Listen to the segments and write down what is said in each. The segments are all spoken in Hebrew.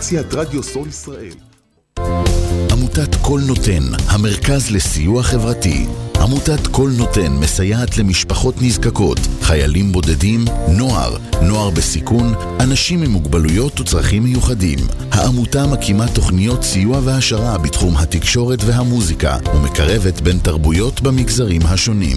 דיגיטליזציית רדיו סול ישראל. עמותת כל נותן, המרכז לסיוע חברתי. עמותת כל נותן מסייעת למשפחות נזקקות, חיילים בודדים, נוער בסיכון, אנשים עם מוגבלויות וצרכים מיוחדים. העמותה מקימה תוכניות סיוע והשרה בתחום התקשורת והמוזיקה, ומקרבת בין תרבויות במגזרים השונים.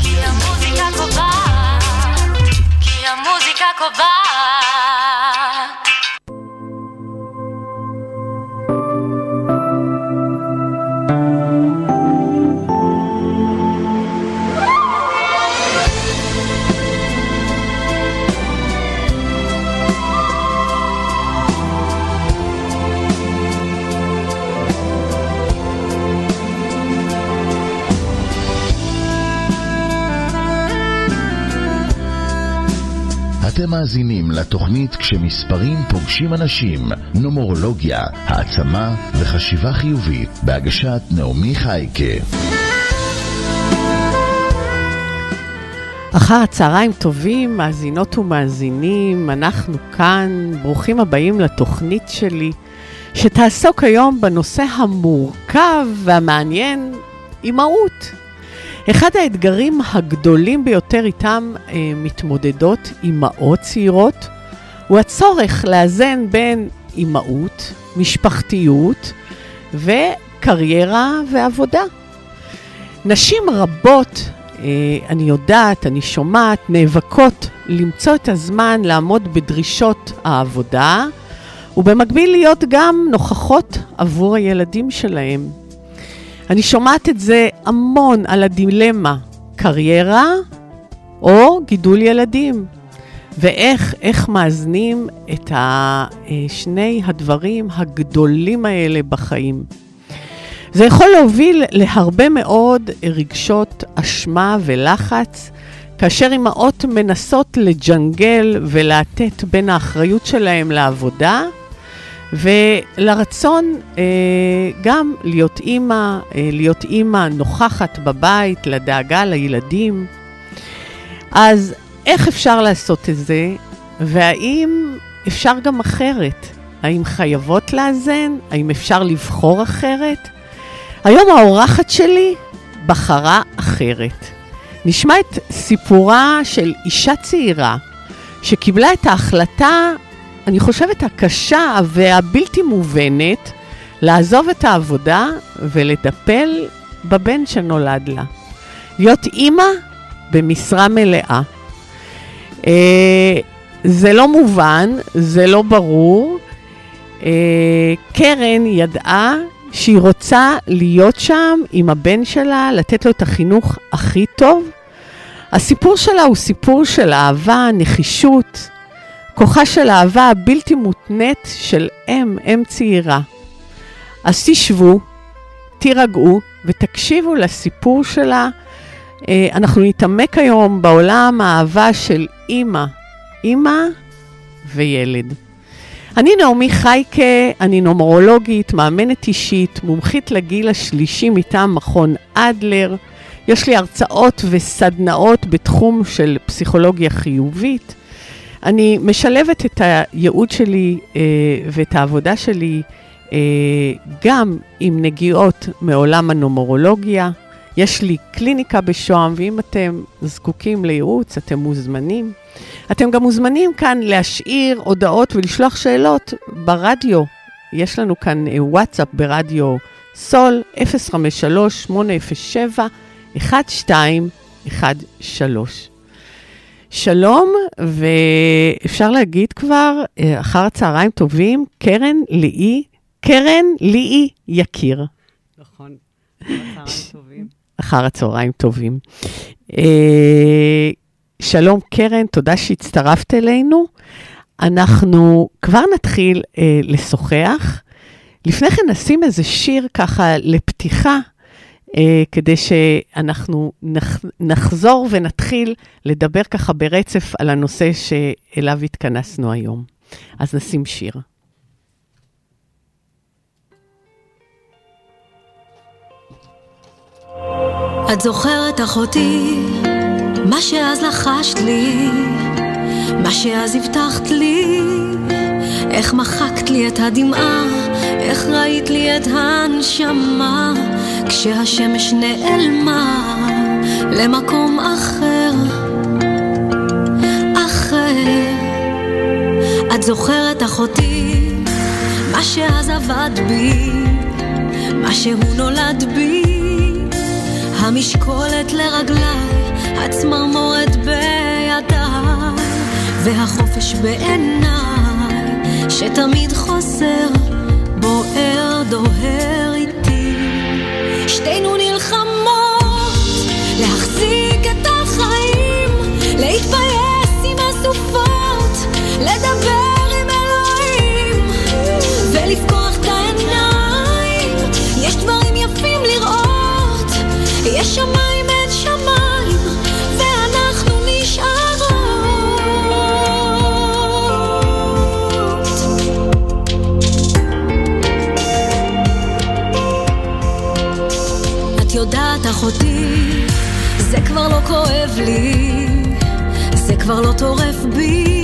כי המוזיקה קובע, כי המוזיקה קובע. אתם מאזינים לתוכנית כשמספרים פוגשים אנשים, נומרולוגיה, העצמה וחשיבה חיובית, בהגשת נעמי חייקה. אחר הצהריים טובים, מאזינות ומאזינים, אנחנו כאן, ברוכים הבאים לתוכנית שלי, שתעסוק היום בנושא המורכב והמעניין, אימהות. אחד האתגרים הגדולים ביותר איתם מתמודדות אימהות צעירות הוא הצורך לאזן בין אימהות, משפחתיות וקריירה ועבודה. נשים רבות, אני יודעת, אני שומעת, נאבקות למצוא את הזמן לעמוד בדרישות העבודה ובמקביל להיות גם נוכחות עבור הילדים שלהם. אני שומעת את זה המון על הדילמה, קריירה או גידול ילדים, ואיך מאזנים את שני הדברים הגדולים האלה בחיים. זה יכול להוביל להרבה מאוד רגשות אשמה ולחץ, כאשר אמהות מנסות לג'נגל ולתת בין האחריות שלהם לעבודה, ולרצון גם להיות אימא נוכחת בבית, לדאגה לילדים. אז איך אפשר לעשות את זה? והאם אפשר גם אחרת? האם חייבות לאזן? האם אפשר לבחור אחרת? היום האורחת שלי בחרה אחרת. נשמע את סיפורה של אישה צעירה שקיבלה את ההחלטה, אני חושבת הקשה והבלתי מובנת, לעזוב את העבודה ולטפל בבן שנולד לה. להיות אימא במשרה מלאה. זה לא מובן, זה לא ברור. קרן ידעה שהיא רוצה להיות שם עם הבן שלה, לתת לו את החינוך הכי טוב. הסיפור שלה הוא סיפור של אהבה, נחישות, כוחה של אהבה הבלתי מותנית של אם צעירה. אז תשבו, תירגעו ותקשיבו לסיפור שלה. אנחנו נתעמק היום בעולם האהבה של אמא וילד. אני נעמי חייקה, אני נומרולוגית, מאמנת אישית, מומחית לגיל השלישי מטעם מכון אדלר. יש לי הרצאות וסדנאות בתחום של פסיכולוגיה חיובית. אני משלבת את הייעוד שלי ואת העבודה שלי גם עם נגיעות מעולם הנומרולוגיה. יש לי קליניקה בשוהם, ואם אתם זקוקים לייעוץ, אתם מוזמנים. אתם גם מוזמנים כאן להשאיר הודעות ולשלוח שאלות ברדיו. יש לנו כאן וואטסאפ ברדיו סול 053-807-1213. שלום, ואפשר להגיד כבר, אחר הצהריים טובים, קרן ליה יקיר. נכון, אחר הצהריים טובים. שלום קרן, תודה שהצטרפת אלינו. אנחנו כבר נתחיל לשוחח. לפני כן נשים איזה שיר ככה לפתיחה, כדי שאנחנו נחזור ונתחיל לדבר ככה ברצף על הנושא שאליו התכנסנו היום. אז נשים שיר. את זוכרת אחותי, מה שאז לחשת לי, מה שאז הבטחת לי, איך מחקת לי את הדמעה, איך ראית לי את הנשמה, כשהשמש נעלמה למקום אחר, אחר. את זוכרת אחותי, מה שאז עבד בי, מה שהוא נולד בי, המשקולת לרגליי, הצמרמורת בידיי, והחופש בעיניי, שתמיד חוזר, בוער, דוהר איתי. שתינו נלחמות, להחזיק את החיים, להתפייס עם הסופות, לדבר עם אלוהים, ולפקוח את העיניים, יש דברים יפים לראות. יש שמיים, אין שמיים, ואנחנו נשארות. את יודעת אחותי, זה כבר לא כואב לי, זה כבר לא טורף בי,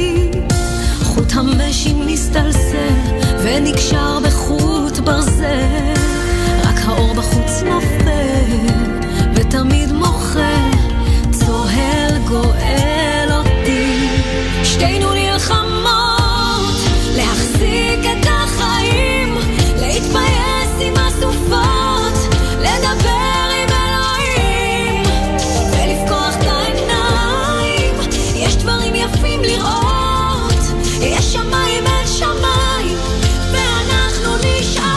חוט המשי מסתלסל ונקשר בחוט ברזל, רק האור בחוץ נופל ותמיד מוחה, צוהל גואל אותי. שתינו נלחמות, להחזיק את החיים, להתפייס עם הסופות, לדבר עם אלוהים, ולפקוח את העיניים, יש דברים יפים לראות, יש שמיים אל שמיים, ואנחנו נשארות.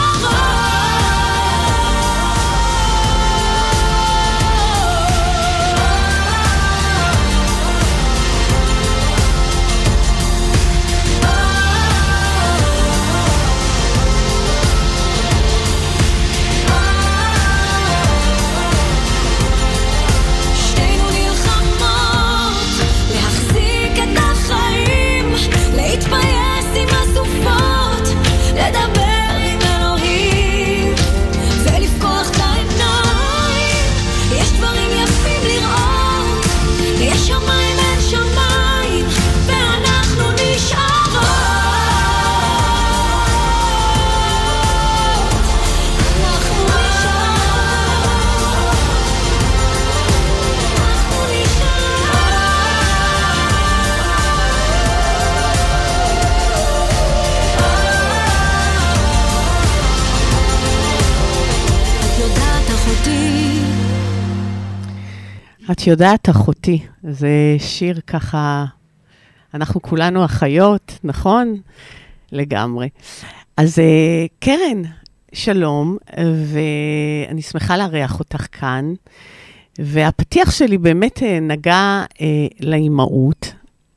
את יודעת אחותי, זה שיר ככה, אנחנו כולנו אחיות, נכון? לגמרי. אז קרן, שלום, ואני שמחה להריח אותך כאן, והפתיח שלי באמת נגע לאימהות,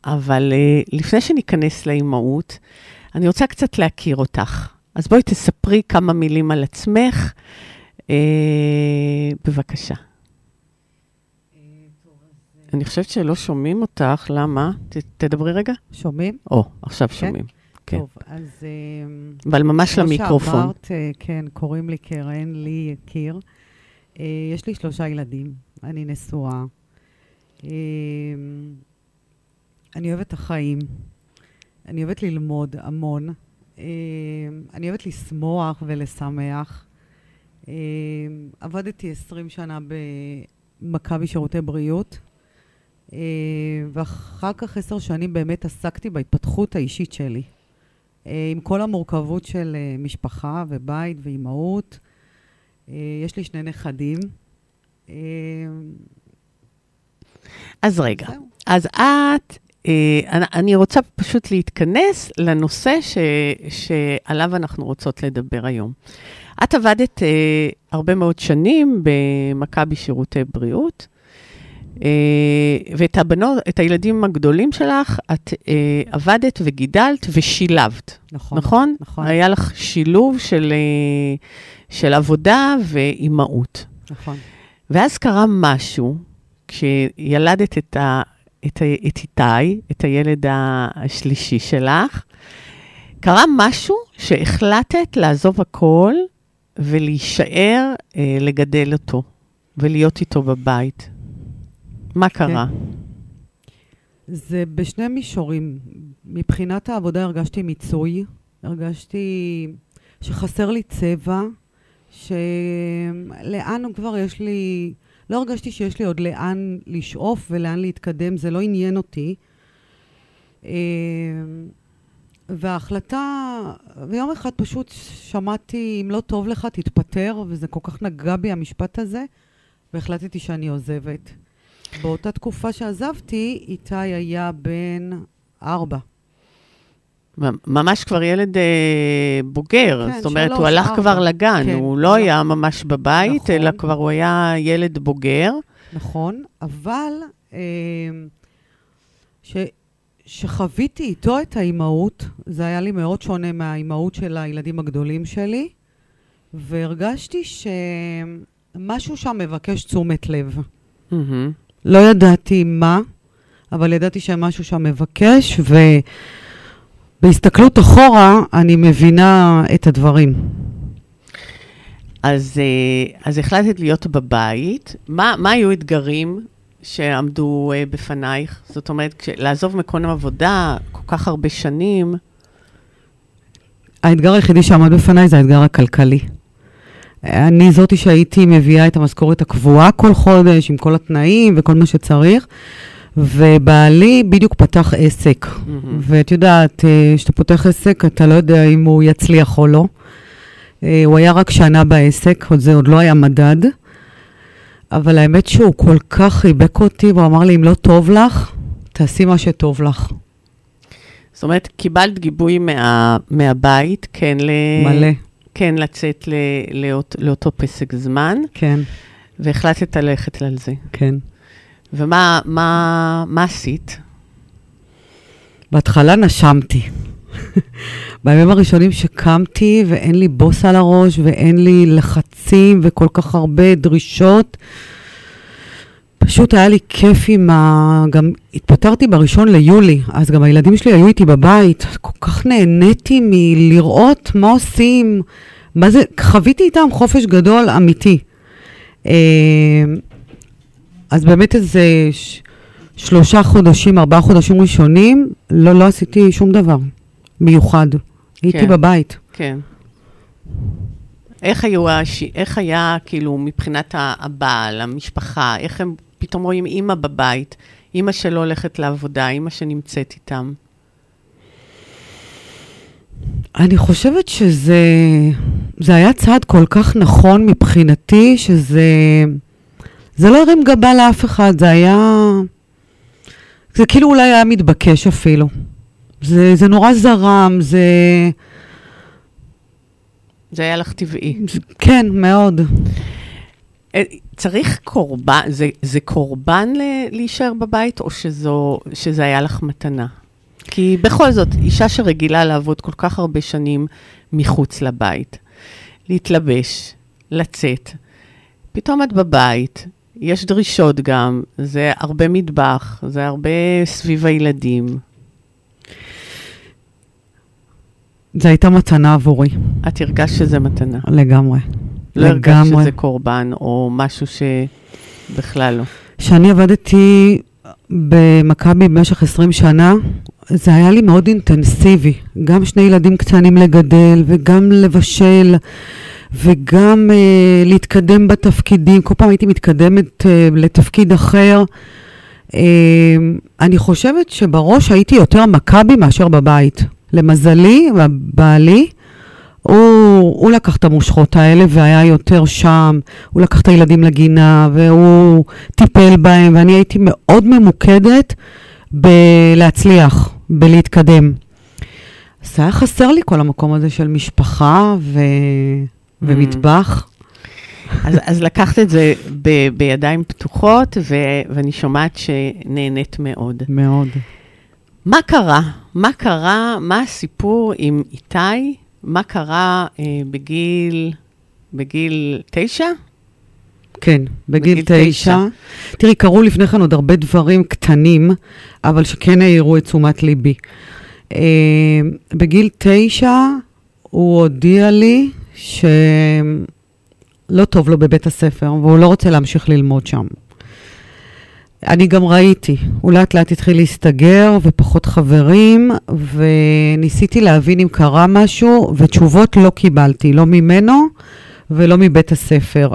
אבל לפני שניכנס לאימהות, אני רוצה קצת להכיר אותך. אז בואי תספרי כמה מילים על עצמך, בבקשה. אני חושבת שלא שומעים אותך, למה? תדברי רגע. שומעים? או, עכשיו שומעים. כן. טוב, אז... אבל ממש למיקרופון. כמו שאמרת, כן, קוראים לי קרן לי יקיר. יש לי 3 ילדים, אני נשואה. אני אוהבת את החיים. אני אוהבת ללמוד המון. אני אוהבת לשמוח ולשמח. עבדתי 20 שנה במכבי שירותי בריאות. ואחר כך 10 שנים באמת עסקתי בהתפתחות האישית שלי. עם כל המורכבות של משפחה ובית ואימהות. יש לי 2 נכדים. אז רגע, אז את, אני רוצה פשוט להתכנס לנושא שעליו אנחנו רוצות לדבר היום. את עבדת הרבה מאוד שנים במכבי שירותי בריאות, ואת הבנות, את הילדים הגדולים שלך, את עבדת וגידלת ושילבת. נכון, נכון. נכון. היה לך שילוב של עבודה ואימהות. נכון. ואז קרה משהו, כשילדת את איתי, את הילד השלישי שלך, קרה משהו שהחלטת לעזוב הכל ולהישאר לגדל אותו ולהיות איתו בבית. מה קרה? זה בשני מישורים. מבחינת העבודה הרגשתי מיצוי, הרגשתי שחסר לי צבע, שלאן כבר יש לי, לא הרגשתי שיש לי עוד לאן לשאוף ולאן להתקדם, זה לא עניין אותי. וההחלטה, ויום אחד פשוט שמעתי, אם לא טוב לך תתפטר, וזה כל כך נגע בי המשפט הזה, והחלטתי שאני עוזבת. באותה תקופה שעזבתי, איתי היה בן 4. ממש כבר ילד בוגר, כן, זאת אומרת, 3, הוא הלך 4. כבר לגן, כן, הוא לא היה ממש בבית, נכון. אלא כבר הוא היה ילד בוגר. נכון, אבל שחוויתי איתו את האימהות, זה היה לי מאוד שונה מהאימהות של הילדים הגדולים שלי, והרגשתי שמשהו שם מבקש תשומת לב. לא ידעתי מה, אבל ידעתי שמשהו שם מבקש, ובהסתכלות אחורה אני מבינה את הדברים. אז החלטת להיות בבית. מה היו אתגרים שעמדו בפנייך? זאת אומרת, לעזוב מקום עבודה כל כך הרבה שנים. האתגר היחידי שעמד בפניי זה האתגר הכלכלי. אני זאתי שהייתי מביאה את המשכורת הקבועה כל חודש, עם כל התנאים וכל מה שצריך, ובעלי בדיוק פתח עסק. ואת יודעת, כשאתה פותח עסק, אתה לא יודע אם הוא יצליח או לא. הוא היה רק שנה בעסק, זה עוד לא היה מדד. אבל האמת שהוא כל כך חיבק אותי, והוא אמר לי, אם לא טוב לך, תעשי מה שטוב לך. זאת אומרת, קיבלת גיבוי מהבית, כן ל... מלא. כן, לצאת לאותו פסק זמן. כן. והחלטת ללכת על זה. כן. ומה עשית? בהתחלה נשמתי. בימים הראשונים שקמתי, ואין לי בוס על הראש, ואין לי לחצים, וכל כך הרבה דרישות. פשוט היה לי כיף עם גם התפטרתי בראשון ליולי, אז גם הילדים שלי היו איתי בבית, כל כך נהניתי מלראות מה עושים, מה זה, חוויתי איתם חופש גדול אמיתי. אז באמת איזה 3 חודשים, 4 חודשים ראשונים, לא עשיתי שום דבר מיוחד, הייתי בבית. כן. איך היה כאילו מבחינת הבעל, המשפחה, איך הם פתאום רואים אמא בבית, אמא שלא הולכת לעבודה, אמא שנמצאת איתם? אני חושבת שזה היה צעד כל כך נכון מבחינתי, שזה לא הרים גבה לאף אחד, זה כאילו אולי היה מתבקש אפילו. זה נורא זרם, זה היה לך טבעי. כן, מאוד. צריך קורבן, זה קורבן להישאר בבית, או שזה היה לך מתנה? כי בכל זאת, אישה שרגילה לעבוד כל כך הרבה שנים מחוץ לבית, להתלבש, לצאת, פתאום את בבית, יש דרישות גם, זה הרבה מטבח, זה הרבה סביב הילדים. זה הייתה מתנה עבורי. את הרגשת שזה מתנה? לגמרי. לא הרגשת שזה קורבן או משהו שבכלל לא? כשאני עבדתי במכבי במשך 20 שנה, זה היה לי מאוד אינטנסיבי. גם 2 ילדים קטנים לגדל, וגם לבשל, וגם להתקדם בתפקידים. כל פעם הייתי מתקדמת לתפקיד אחר. אני חושבת שבראש הייתי יותר מכבי מאשר בבית. למזלי, בעלי, הוא לקח את המושכות האלה והיה יותר שם, הוא לקח את הילדים לגינה והוא טיפל בהם, ואני הייתי מאוד ממוקדת בלהצליח, בלהתקדם. אז היה חסר לי כל המקום הזה של משפחה ומטבח. אז לקחת את זה בידיים פתוחות, ואני שומעת שנהנית מאוד. מאוד. מה קרה? מה הסיפור עם איתי? מה קרה בגיל 9? כן, בגיל 9. תראי, קראו לפני כן עוד הרבה דברים קטנים, אבל שכן העירו את תשומת ליבי. בגיל 9 הוא הודיע לי שלא טוב לו בבית הספר, והוא לא רוצה להמשיך ללמוד שם. אני גם ראיתי, הוא לאט לאט התחיל להסתגר ופחות חברים, וניסיתי להבין אם קרה משהו, ותשובות לא קיבלתי, לא ממנו ולא מבית הספר,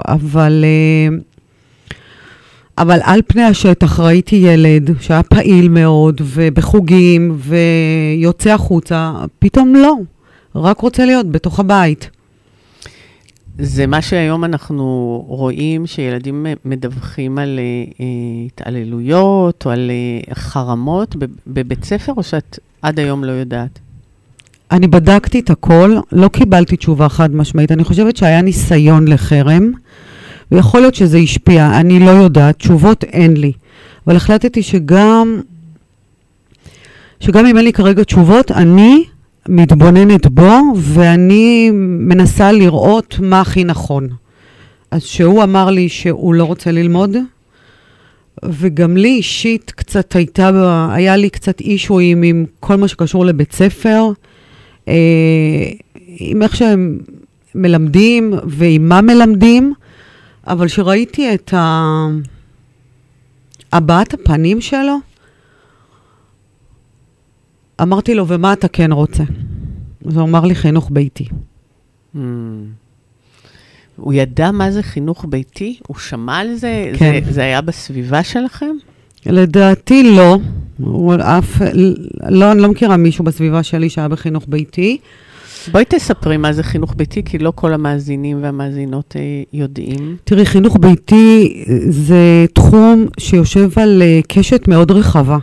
אבל על פני השטח ראיתי ילד שהיה פעיל מאוד, ובחוגים, ויוצא החוצה, פתאום לא, רק רוצה להיות בתוך הבית. זה מה שהיום אנחנו רואים, שילדים מדווחים על התעללויות, או על חרמות בבית ספר, או שאת עד היום לא יודעת? אני בדקתי את הכל, לא קיבלתי תשובה חד משמעית. אני חושבת שהיה ניסיון לחרם, ויכול להיות שזה השפיע, אני לא יודעת, תשובות אין לי. אבל החלטתי שגם אם אין לי כרגע תשובות, אני מתבוננת בו, ואני מנסה לראות מה הכי נכון. אז שהוא אמר לי שהוא לא רוצה ללמוד, וגם לי אישית קצת היה לי קצת אישויים עם כל מה שקשור לבית ספר, עם איך שהם מלמדים ועם מה מלמדים, אבל שראיתי את הבעת הפנים שלו, אמרתי לו, ומה אתה כן רוצה? אז הוא אמר לי, חינוך ביתי. הוא ידע מה זה חינוך ביתי? הוא שמע על זה? כן. זה היה בסביבה שלכם? לדעתי לא. אני לא מכירה מישהו בסביבה שלי שהיה בחינוך ביתי. בואי תספרי מה זה חינוך ביתי, כי לא כל המאזינים והמאזינות יודעים. תראי, חינוך ביתי זה תחום שיושב על קשת מאוד רחבה.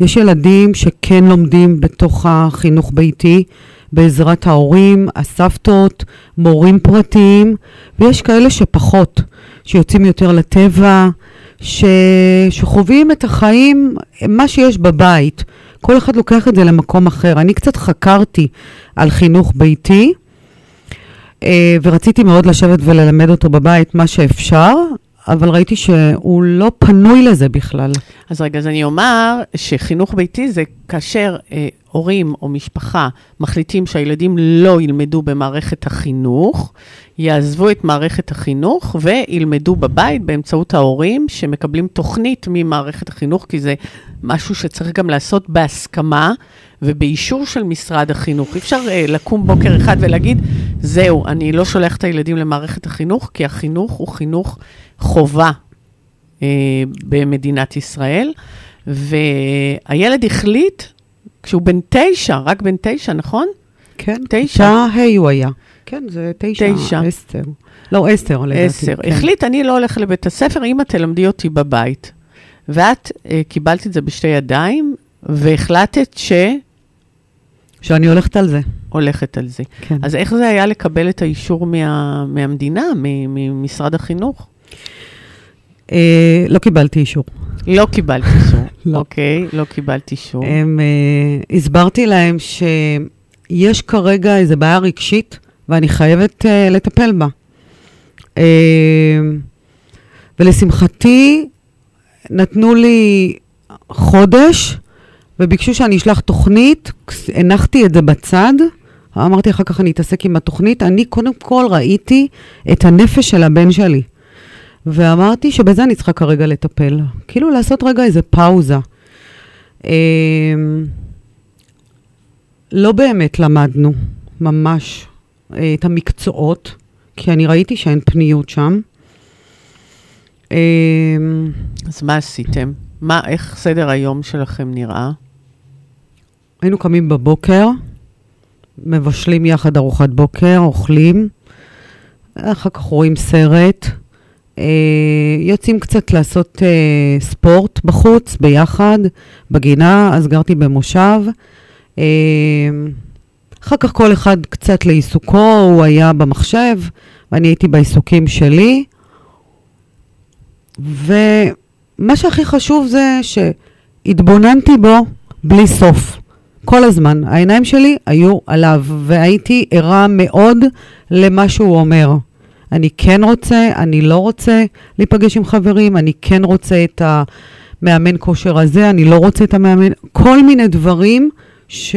יש ילדים שכן לומדים בתוך החינוך ביתי, בעזרת ההורים, הסבתות, מורים פרטיים, ויש כאלה שפחות, שיוצאים יותר לטבע, שחווים את החיים, מה שיש בבית. כל אחד לוקח את זה למקום אחר. אני קצת חקרתי על חינוך ביתי, ורציתי מאוד לשבת וללמד אותו בבית מה שאפשר, אבל ראיתי שהוא לא פנוי לזה בכלל. אז רגע, אז אני אומר שחינוך ביתי זה כאשר הורים או משפחה מחליטים שהילדים לא ילמדו במערכת החינוך, יעזבו את מערכת החינוך וילמדו בבית באמצעות ההורים שמקבלים תוכנית ממערכת החינוך, כי זה משהו שצריך גם לעשות בהסכמה ובאישור של משרד החינוך. אי אפשר לקום בוקר אחד ולהגיד, זהו, אני לא שולח את הילדים למערכת החינוך, כי החינוך הוא חינוך חובה במדינת ישראל, והילד החליט, כשהוא בן 9, רק בן 9, נכון? כן, 9, היי הוא היה. כן, זה 9, אסתר. לא, אסתר, לדעתי. 10, החליט, אני לא הולך לבית הספר, אמא תלמדי אותי בבית. ואת קיבלת את זה בשתי ידיים, והחלטת שאני הולכת על זה. הולכת על זה. כן. אז איך זה היה לקבל את האישור מהמדינה, ממשרד החינוך? לא קיבלתי אישור. לא קיבלתי אישור. אוקיי, לא קיבלתי אישור. הסברתי להם שיש כרגע איזו בעיה רגשית, ואני חייבת לטפל בה. ולשמחתי, נתנו לי חודש, וביקשו שאני אשלח תוכנית, הנחתי את זה בצד, אמרתי אחר כך אני אתעסק עם התוכנית, אני קודם כל ראיתי את הנפש של הבן שלי, ואמרתי שבזה אני צריכה כרגע לטפל, כאילו לעשות רגע איזה פאוזה. לא באמת למדנו ממש את המקצועות, כי אני ראיתי שאין פניות שם. אז מה עשיתם? איך סדר היום שלכם נראה? היינו קמים בבוקר, מבשלים יחד ארוחת בוקר, אוכלים, אחר כך רואים סרט, יוצאים קצת לעשות ספורט בחוץ, ביחד, בגינה, אז גרתי במושב, אחר כך כל אחד קצת לעיסוקו, הוא היה במחשב, ואני הייתי בעיסוקים שלי, ומה שהכי חשוב זה שהתבוננתי בו בלי סוף. כל הזמן. העיניים שלי היו עליו, והייתי ערה מאוד למה שהוא אומר. אני כן רוצה, אני לא רוצה להיפגש עם חברים, אני כן רוצה את המאמן כושר הזה, אני לא רוצה את המאמן, כל מיני דברים ש...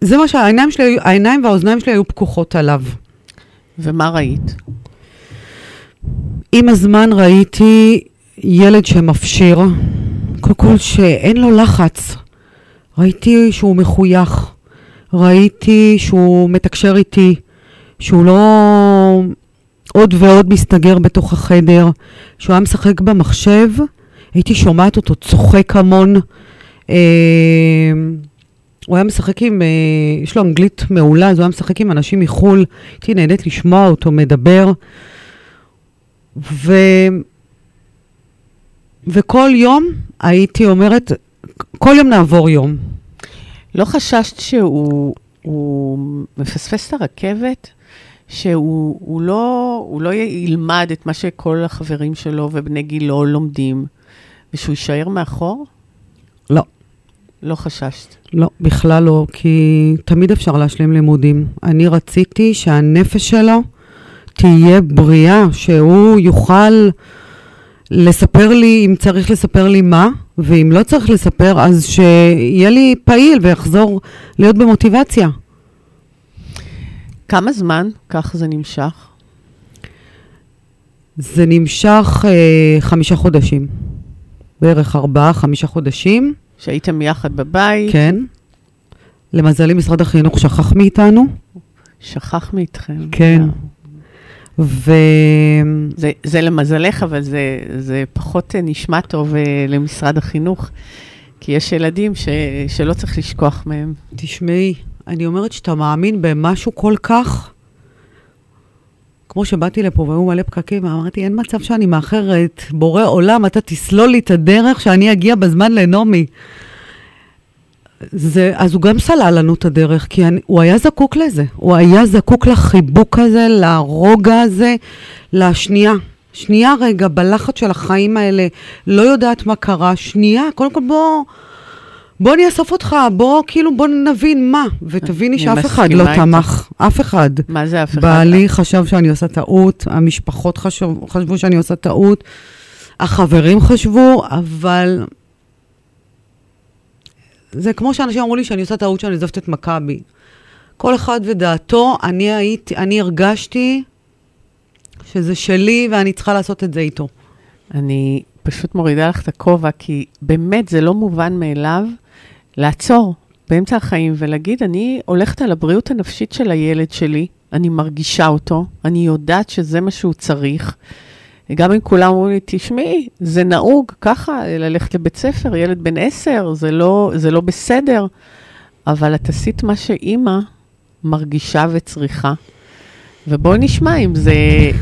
זה מה שהעיניים שלי, העיניים והאוזניים שלי היו פקוחות עליו. ומה ראית? עם הזמן ראיתי ילד שמפשיר, קודם כל שאין לו לחץ. ראיתי שהוא מחוייך, ראיתי שהוא מתקשר איתי, שהוא לא עוד ועוד מסתגר בתוך החדר, שהוא היה משחק במחשב, הייתי שומעת אותו צוחק המון. הוא היה משחק עם, יש לו אנגלית מעולה, אז הוא היה משחק עם אנשים מחול, הייתי נהנית לשמוע אותו מדבר, וכל יום הייתי אומרת, כל יום נעבור יום. לא חששת שהוא מפספס את הרכבת? שהוא לא ילמד את מה שכל החברים שלו ובני גילו לומדים, ושהוא יישאר מאחור? לא. לא חששת? לא, בכלל לא, כי תמיד אפשר להשלים לימודים. אני רציתי שהנפש שלו תהיה בריאה, שהוא יוכל לספר לי, אם צריך לספר לי מה, ואם לא צריך לספר, אז שיהיה לי פעיל ויחזור להיות במוטיבציה. כמה זמן כך זה נמשך? זה נמשך 5 חודשים. בערך 4-5 חודשים. שהייתם יחד בבית. כן. למזלי משרד החינוך שכח מאיתנו. שכח מאיתכם. כן. זה למזלך, אבל זה פחות נשמע טוב למשרד החינוך, כי יש ילדים שלא צריך לשכוח מהם. תשמעי, אני אומרת שאתה מאמין במשהו כל כך, כמו שבאתי לפה והוא מלא פקקים, ואמרתי, אין מצב שאני מאחרת, בורא עולם, אתה תסלול לי את הדרך שאני אגיע בזמן לנעמי. אז הוא גם סלל לנו את הדרך, כי הוא היה זקוק לזה, הוא היה זקוק לחיבוק הזה, לרוגע הזה, לשנייה רגע, בלחץ של החיים האלה, לא יודעת מה קרה, שנייה, קודם כל בוא נאסוף אותך, בוא נבין מה, ותביני שאף אחד לא תמך, אף אחד. מה זה אף אחד? בעלי חשב שאני עושה טעות, המשפחות חשבו שאני עושה טעות, החברים חשבו, אבל... זה כמו שאנשים אמרו לי שאני עושה טעות שאני עזבת את מכבי. כל אחד ודעתו, אני הרגשתי שזה שלי ואני צריכה לעשות את זה איתו. אני פשוט מורידה לך את הכובע, כי באמת זה לא מובן מאליו לעצור באמצע החיים ולהגיד, אני הולכת על הבריאות הנפשית של הילד שלי, אני מרגישה אותו, אני יודעת שזה מה שהוא צריך. גם אם כולם אומרים לי, תשמעי, זה נהוג ככה, ללכת לבית ספר, ילד בן 10, זה לא בסדר, אבל את עשית מה שאימא מרגישה וצריכה, ובואו נשמע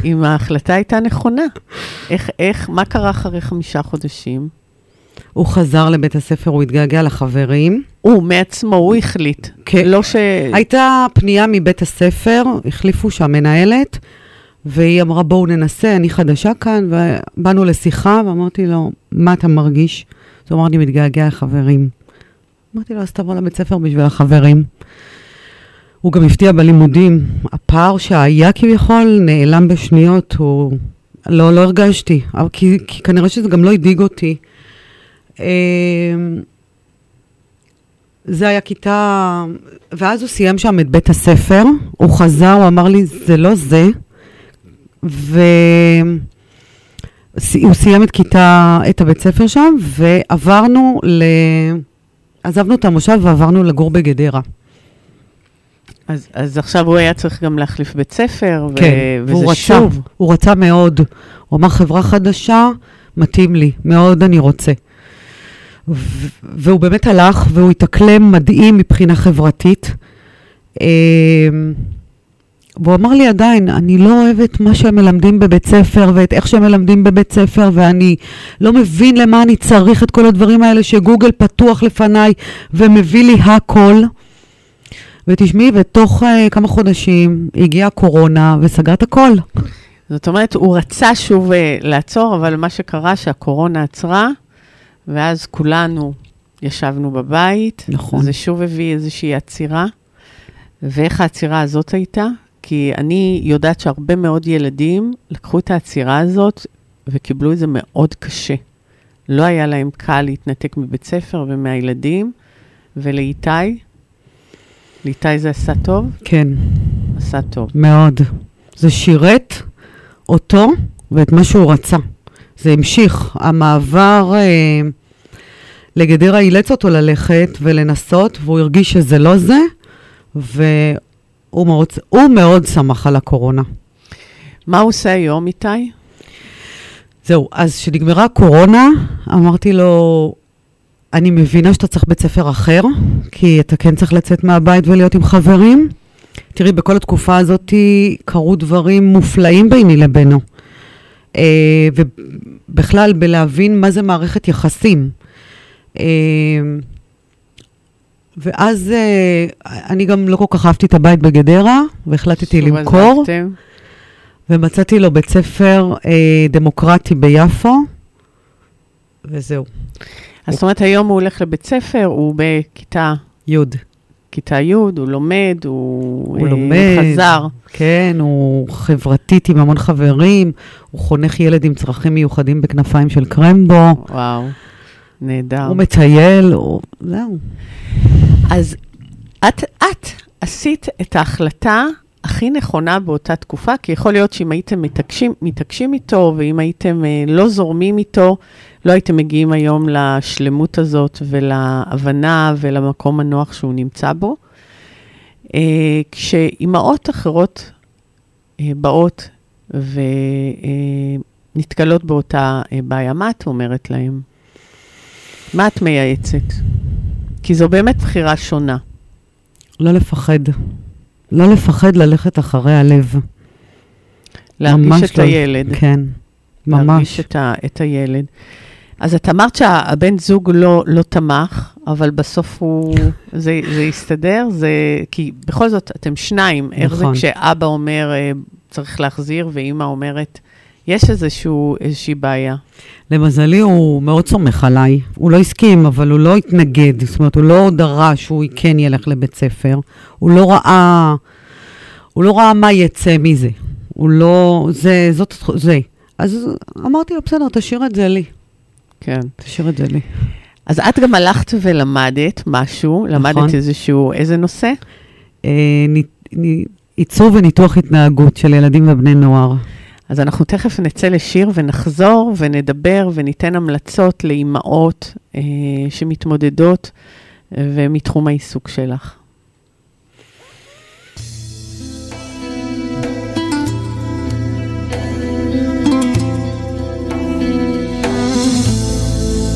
אם ההחלטה הייתה נכונה. מה קרה אחרי 5 חודשים? הוא חזר לבית הספר, הוא התגעגע לחברים. מעצמו הוא החליט. הייתה פנייה מבית הספר, החליפו שם מנהלת, והיא אמרה, בואו ננסה, אני חדשה כאן, ובאנו לשיחה, ואמרתי לו, מה אתה מרגיש? זאת אומרת, אני מתגעגע לחברים. אמרתי לו, אז תבוא לבית ספר בשביל החברים. הוא גם הפתיע בלימודים. הפער שהיה כביכול נעלם בשניות, הוא... לא הרגשתי, כי כנראה שזה גם לא הדאיג אותי. זה היה כיתה... ואז הוא סיים שם את בית הספר, הוא חזר, הוא אמר לי, זה לא זה, והוא סיים את הבית ספר שם, עזבנו את המושב ועברנו לגור בגדרה. אז עכשיו הוא היה צריך גם להחליף בית ספר, כן, וזה שוב. הוא רצה מאוד. הוא אמר, חברה חדשה, מתאים לי, מאוד אני רוצה. והוא באמת הלך, והוא התאקלם מדהים מבחינה חברתית. והוא אמר לי עדיין, אני לא אוהבת מה שהם מלמדים בבית ספר, ואת איך שהם מלמדים בבית ספר, ואני לא מבין למה אני צריך את כל הדברים האלה, שגוגל פתוח לפניי, ומביא לי הכל. ותשמעי, ותוך כמה חודשים, הגיעה הקורונה, וסגרת הכל. זאת אומרת, הוא רצה שוב לעצור, אבל מה שקרה שהקורונה עצרה, ואז כולנו ישבנו בבית. נכון. זה שוב הביא איזושהי עצירה. ואיך העצירה הזאת הייתה? כי אני יודעת שהרבה מאוד ילדים לקחו את העצירה הזאת וקיבלו את זה מאוד קשה. לא היה להם קל להתנתק מבית ספר ומהילדים. ולאיתי, לאיתי זה עשה טוב? כן. עשה טוב. מאוד. זה שירת אותו ואת מה שהוא רצה. זה המשיך. המעבר לגדרה אילץ אותו ללכת ולנסות, והוא הרגיש שזה לא זה, והוא מאוד שמח על הקורונה. מה הוא עושה היום, איתי? זהו, אז כשנגמרה הקורונה, אמרתי לו, אני מבינה שאתה צריך בית ספר אחר, כי אתה כן צריך לצאת מהבית ולהיות עם חברים. תראי, בכל התקופה הזאת קרו דברים מופלאים ביני לבינו. ובכלל, בלהבין מה זה מערכת יחסים. ואז אני גם לא כל כך אהבתי את הבית בגדרה, והחלטתי למכור. ומצאתי לו בית ספר דמוקרטי ביפו, וזהו. זאת אומרת, היום הוא הולך לבית ספר, הוא בכיתה י'. כיתה י', הוא לומד, הוא חזר. כן, הוא חברתית עם המון חברים, הוא חונך ילד עם צרכים מיוחדים בכנפיים של קרמבו. וואו, נהדר. הוא מטייל, זהו. אז את עשית את ההחלטה הכי נכונה באותה תקופה, כי יכול להיות שאם הייתם מתעקשים איתו, ואם הייתם לא זורמים איתו, לא הייתם מגיעים היום לשלמות הזאת, ולהבנה, ולמקום הנוח שהוא נמצא בו. כשאימהות אחרות באות, ונתקלות באותה בעיה, מה את אומרת להם? מה את מייעצת? כי זו באמת בחירה שונה. לא לפחד. לא לפחד ללכת אחרי הלב. להרגיש את הילד. כן, ממש. להרגיש את הילד. אז את אמרת שהבן זוג לא תמך, אבל בסוף הוא, זה הסתדר, כי בכל זאת אתם שניים, איך זה כשאבא אומר צריך להחזיר, ואמא אומרת, יש איזושהי בעיה. למזלי הוא מאוד סומך עליי, הוא לא הסכים, אבל הוא לא התנגד, זאת אומרת, הוא לא דרש, הוא כן ילך לבית ספר, הוא לא ראה מה יצא מזה, הוא לא, זה. אז אמרתי לו, בסדר, תשאיר את זה לי. כן. תשאיר את זה לי. אז את גם הלכת ולמדת משהו, נכון. למדת איזה נושא? עיצוב וניתוח התנהגות של ילדים ובני נוער. אז אנחנו תכף נצא לשיר ונחזור ונדבר וניתן המלצות לאימהות שמתמודדות ומתחום העיסוק שלך.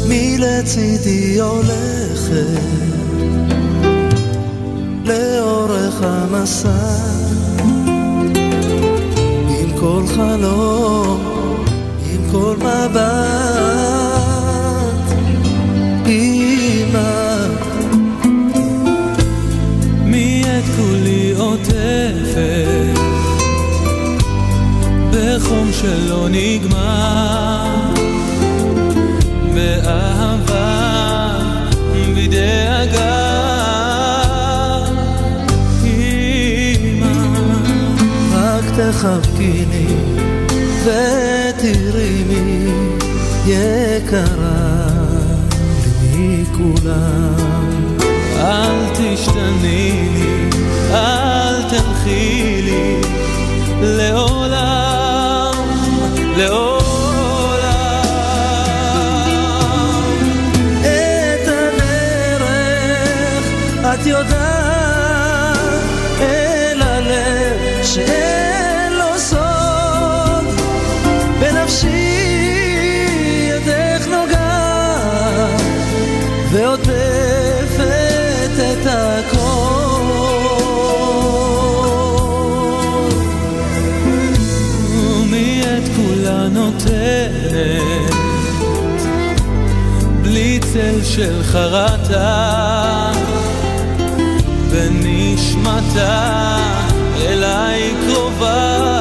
מי לצידי הולכת לאורך המסע כל חלום, עם כל מבט, אמא. מי את כולי עוטפת, בחום שלא נגמר, באהבה, בדאגה. תחבקיני ותראיני יקרה מכולם, אל תשתני לי, אל תלכי לי, לעולם, לעולם. את הדרך את יודעת, אל הלב שאין ועוטפת את הכל. ומי את כולה נותנת, בלי צל של חרטה, ונשמתה אליי קרובה.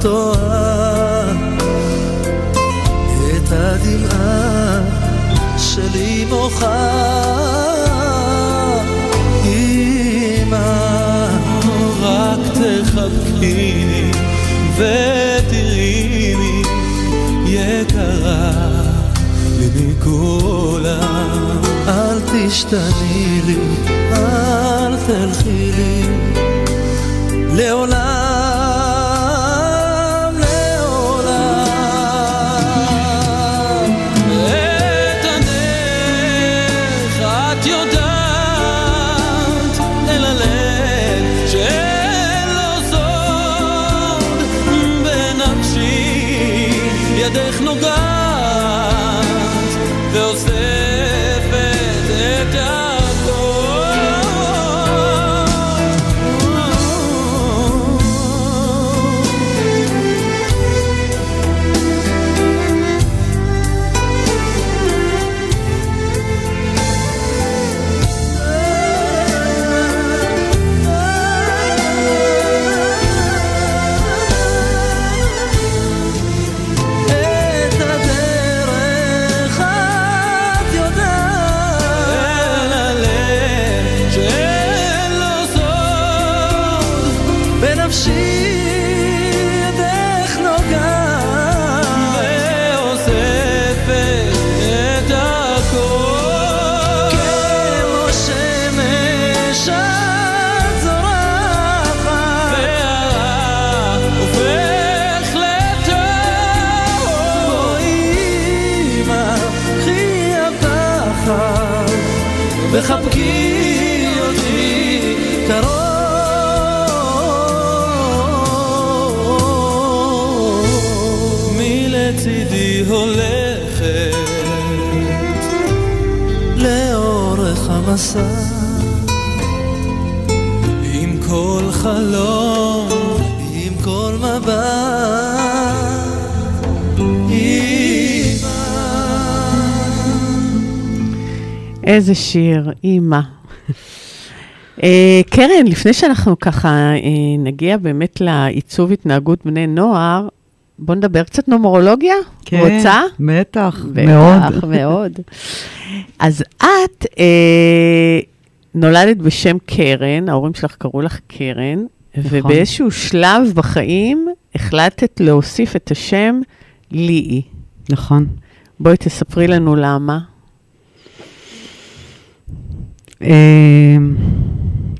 תועה את הדמעה שלי מוחה תחבקיני ותראיני יקרה לי מכולם אל תשתני לי אל תלכי לי לעולם לעולם את ענך את יודעת אל הלב ש ידך נוגעת ואוספת את וחבקי אותי קרוב מלצידי הולכת לאורך המסע עם כל חלום עם כל מבט איזה שיר, אימא. קרן, לפני שאנחנו ככה נגיע באמת לעיצוב התנהגות בני נוער, בוא נדבר קצת נומרולוגיה? כן, רוצה? מתח, מאוד. מאוד. אז את נולדת בשם קרן, ההורים שלך קראו לך קרן, נכון. ובאיזשהו שלב בחיים החלטת להוסיף את השם ליה. נכון. בואי תספרי לנו למה.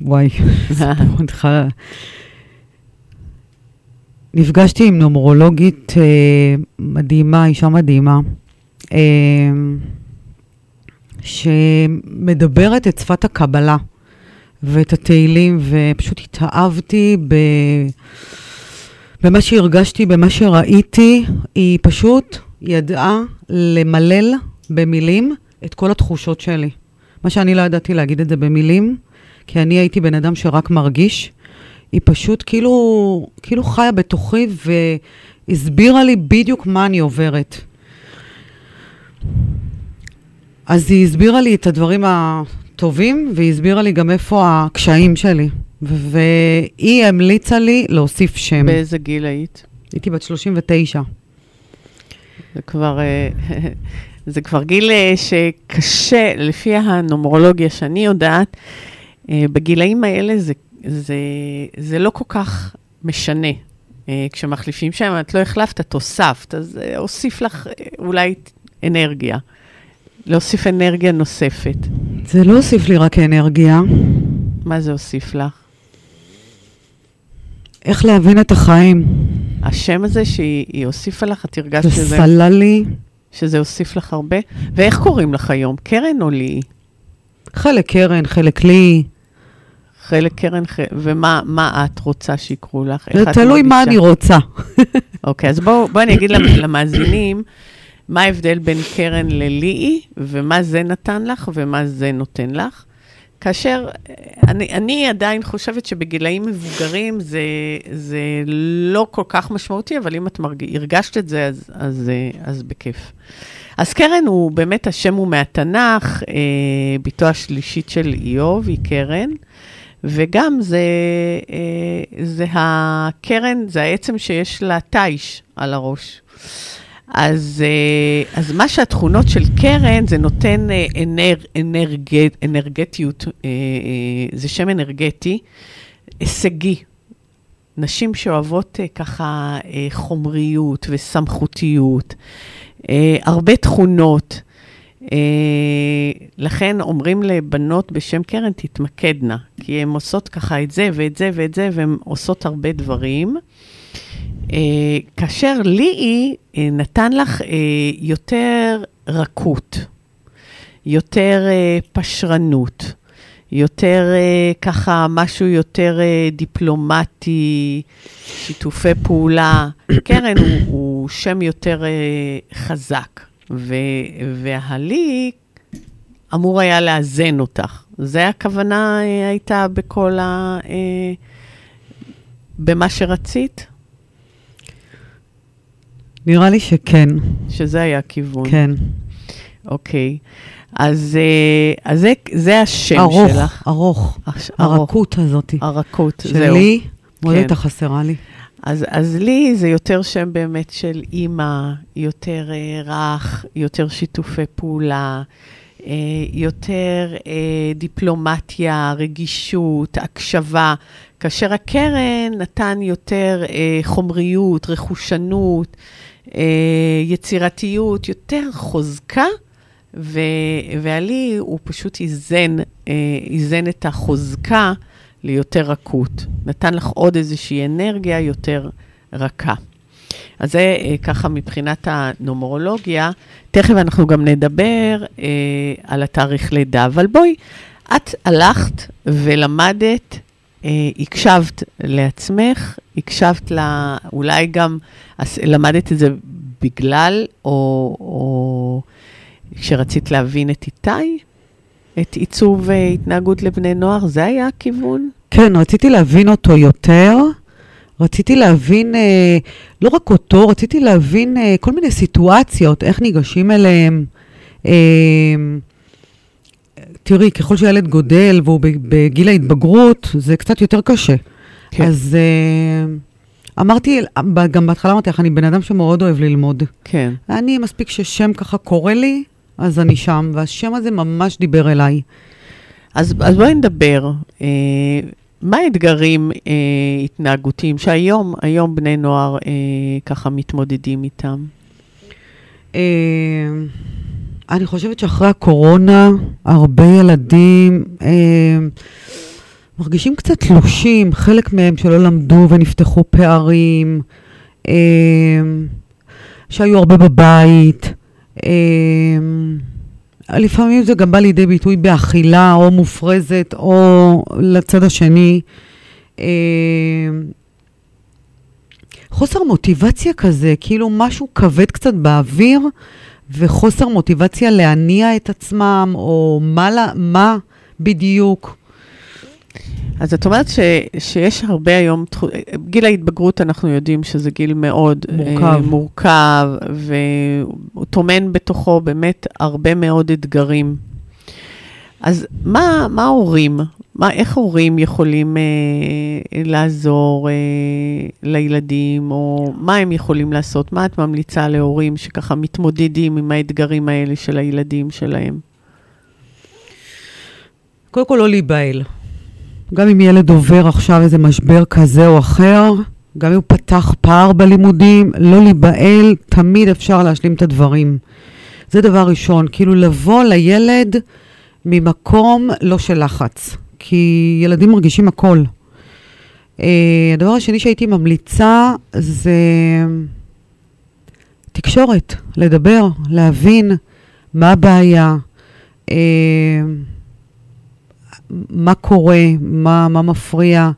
וואי, סיפור התחלה. נפגשתי עם נומרולוגית מדהימה, אישה מדהימה, שמדברת את שפת הקבלה ואת התהילים, ופשוט התאהבתי במה שהרגשתי, במה שראיתי. היא פשוט ידעה למלל במילים את כל התחושות שלי. מה שאני לא ידעתי להגיד את זה במילים, כי אני הייתי בן אדם שרק מרגיש, היא פשוט כאילו חיה בתוכי, והסבירה לי בדיוק מה אני עוברת. אז היא הסבירה לי את הדברים הטובים, והיא הסבירה לי גם איפה הקשיים שלי. והיא המליצה לי להוסיף שם. באיזה גיל היית? הייתי בת 39. זה כבר גיל שקשה, לפי הנומרולוגיה שאני יודעת, בגילאים האלה זה לא כל כך משנה. כשמחליפים שם, את לא החלפת, את הוספת, אז הוסיף לך אולי אנרגיה. להוסיף אנרגיה נוספת. זה לא הוסיף לי רק אנרגיה. מה זה הוסיף לך? איך להבין את החיים. השם הזה שהיא הוסיפה לך, את הרגשת שזה... זה סלל לי... שזה הוסיף לך הרבה. ואיך קוראים לך היום? קרן או לי? חלק קרן, חלק לי. חלק קרן, ומה את רוצה שיקרו לך? זה תלוי מה אני רוצה. אוקיי, אז בואו אני אגיד למאזינים, מה ההבדל בין קרן ללי, ומה זה נתן לך, ומה זה נותן לך. כאשר, אני עדיין חושבת שבגילאים מבוגרים, זה לא כל כך משמעותי, אבל אם את הרגשת את זה, אז בכיף. אז קרן הוא באמת, השם הוא מהתנ"ך, ביתו השלישית של איוב, היא קרן, וגם זה הקרן, זה העצם שיש לה תיש על הראש. אז מה שהתכונות של קרן, זה נותן אנרגטיות, זה שם אנרגטי, הישגי. נשים שאוהבות ככה חומריות וסמכותיות, הרבה תכונות, לכן אומרים לבנות בשם קרן תתמקדנה, כי הן עושות ככה את זה ואת זה ואת זה, והן עושות הרבה דברים. כאשר לי נתן לך יותר רכות, יותר פשרנות, יותר ככה משהו יותר דיפלומטי, שיתופי פעולה. קרן הוא שם יותר חזק, והלי אמור היה לאזן אותך. זה הכוונה הייתה בכל במה שרצית? נראה לי שכן. שזה היה הכיוון. כן. אוקיי. אז זה השם ארוך, שלך. ארוך. הרכות הזאת. הרכות. שלי, מולדת כן. החסרה לי. אז לי זה יותר שם באמת של אימא, יותר רך, יותר שיתופי פעולה, יותר דיפלומטיה, רגישות, הקשבה. כאשר הקרן נתן יותר חומריות, רכושנות, יצירתיות, יותר חוזקה, ועלי הוא פשוט איזן את החוזקה ליותר רכות. נתן לך עוד איזושהי אנרגיה יותר רכה. אז זה ככה מבחינת הנומרולוגיה. תכף אנחנו גם נדבר על התאריך לידה, אבל בואי, את הלכת ולמדת, הקשבת לעצמך, הקשבת לה, אולי גם למדת את זה בגלל, או כשרצית להבין את איתי, את עיצוב התנהגות לבני נוער, זה היה הכיוון? כן, רציתי להבין אותו יותר, רציתי להבין, לא רק אותו, רציתי להבין כל מיני סיטואציות, איך ניגשים אליהם. תראי, ככל שילד גודל והוא בגיל ההתבגרות, זה קצת יותר קשה. כן. אז אמרתי, גם בהתחלה אמרתי לך, אני בן אדם שמאוד אוהב ללמוד. כן. אני מספיק ששם ככה קורא לי, אז אני שם, והשם הזה ממש דיבר אליי. אז בואי נדבר. מה האתגרים התנהגותיים שהיום בני נוער ככה מתמודדים איתם? אני חושבת שאחרי הקורונה, הרבה ילדים מרגישים קצת תלושים, חלק מהם שלא למדו ונפתחו פערים, שהיו הרבה בבית, לפעמים זה גם בא לידי ביטוי באכילה או מופרזת או לצד השני. חוסר מוטיבציה כזה, כאילו משהו כבד קצת באוויר, וחוסר מוטיבציה להניע את עצמם, או מה בדיוק. אז את אומרת שיש הרבה היום, גיל ההתבגרות אנחנו יודעים שזה גיל מאוד מורכב, והוא תומן בתוכו באמת הרבה מאוד אתגרים. אז מה הורים? איך הורים יכולים לעזור לילדים, או מה הם יכולים לעשות? מה את ממליצה להורים שככה מתמודדים עם האתגרים האלה של הילדים שלהם? קודם כל לא להיבהל. גם אם ילד עובר עכשיו איזה משבר כזה או אחר, גם אם הוא פתח פער בלימודים, לא להיבהל, תמיד אפשר להשלים את הדברים. זה דבר ראשון, כאילו לבוא לילד ממקום לא של לחץ, כי ילדים מרגישים הכל. הדבר השני שהייתי ממליצה זה תקשורת, לדבר, להבין מה הבעיה, מה קורה, מה מפריע.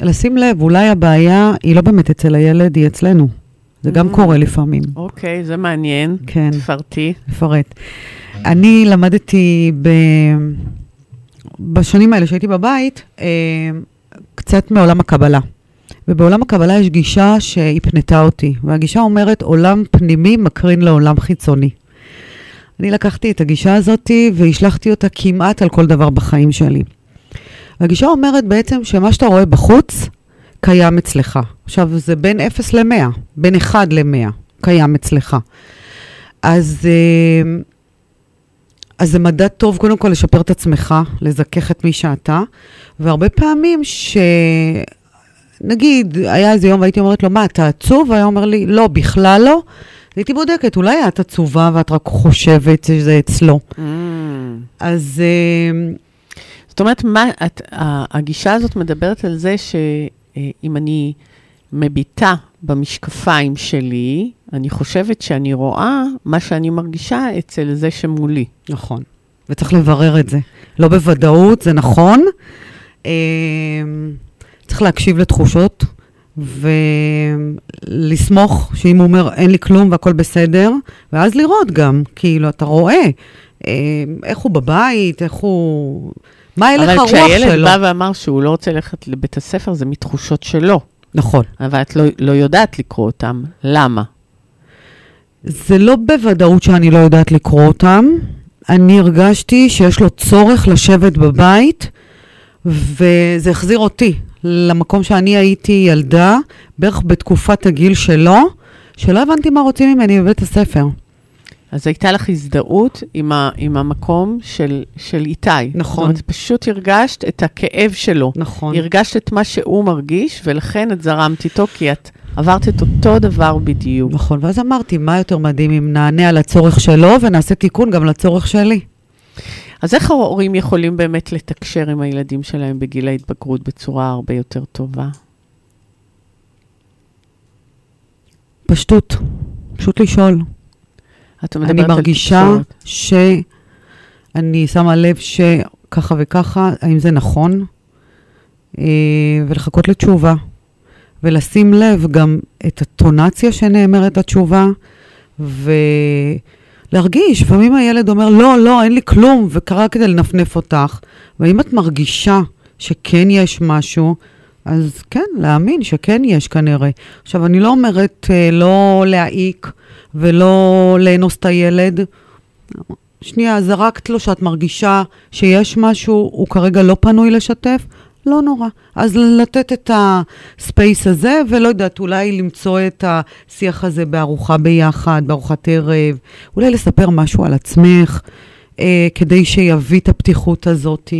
לשים לב, אולי הבעיה היא לא באמת אצל הילד, היא אצלנו. זה גם קורה לפעמים. אוקיי, זה מעניין. כן. תפרטי. תפרט. אני למדתי בשנים האלה שהייתי בבית, קצת מעולם הקבלה. ובעולם הקבלה יש גישה שהיא פנתה אותי. והגישה אומרת, עולם פנימי מקרין לעולם חיצוני. אני לקחתי את הגישה הזאת והשלחתי אותה כמעט על כל דבר בחיים שלי. הגישה אומרת בעצם שמה שאתה רואה בחוץ קיים אצלך. עכשיו זה בין 0 ל-100, בין 1 ל-100 קיים אצלך. אז זה מדע טוב קודם כל לשפר את עצמך, לזכך את מי שאתה, והרבה פעמים נגיד, היה איזה יום והייתי אומרת לו, מה, אתה עצוב? והיה אומר לי, לא, בכלל לא. הייתי בודקת, אולי את עצובה ואת רק חושבת שזה אצלו. אז זאת אומרת, הגישה הזאת מדברת על זה שאם אני מביטה במשקפיים שלי, אני חושבת שאני רואה מה שאני מרגישה אצל זה שמולי. נכון. וצריך לברר את זה. לא בוודאות, זה נכון. צריך להקשיב לתחושות, ולסמוך שאם הוא אומר אין לי כלום והכל בסדר, ואז לראות גם, כאילו אתה רואה איך הוא בבית, איך הוא, מה ילך הרוח שלו. אבל כשהילד בא ואמר שהוא לא רוצה ללכת לבית הספר, זה מתחושות שלו. נכון. אבל את לא יודעת לקרוא אותם, למה? זה לא בוודאות שאני לא יודעת לקרוא אותם, אני הרגשתי שיש לו צורך לשבת בבית, וזה החזיר אותי למקום שאני הייתי ילדה, בערך בתקופת הגיל שלו, שלא הבנתי מה רוצים ממני בבית הספר. אז הייתה לך הזדהות עם המקום של איתי. נכון. זאת אומרת, פשוט הרגשת את הכאב שלו. נכון. הרגשת את מה שהוא מרגיש, ולכן את זרמת איתו, כי את עברת את אותו דבר בדיוק. נכון, ואז אמרתי, מה יותר מדהים אם נענה על הצורך שלו, ונעשה תיקון גם לצורך שלי. אז איך ההורים יכולים באמת לתקשר עם הילדים שלהם בגיל ההתבגרות בצורה הרבה יותר טובה? פשטות. פשוט לשאול. אני מרגישה שאני שמה לב שככה וככה, האם זה נכון? ולחכות לתשובה. ולשים לב גם את הטונציה שנאמרת התשובה, להרגיש, פעמים הילד אומר, לא, לא, אין לי כלום, וקרה כדי לנפנף אותך. ואם את מרגישה שכן יש משהו, אז כן, להאמין שכן יש כנראה. עכשיו, אני לא אומרת לא להעיק ולא לאנוס את הילד. שנייה, זרקת לו שאת מרגישה שיש משהו, הוא כרגע לא פנוי לשתף, לא נורא. אז לתת את הספייס הזה, ולא יודעת, אולי למצוא את השיח הזה בארוחה ביחד, בארוחת ערב, אולי לספר משהו על עצמך, כדי שיביא את הפתיחות הזאת.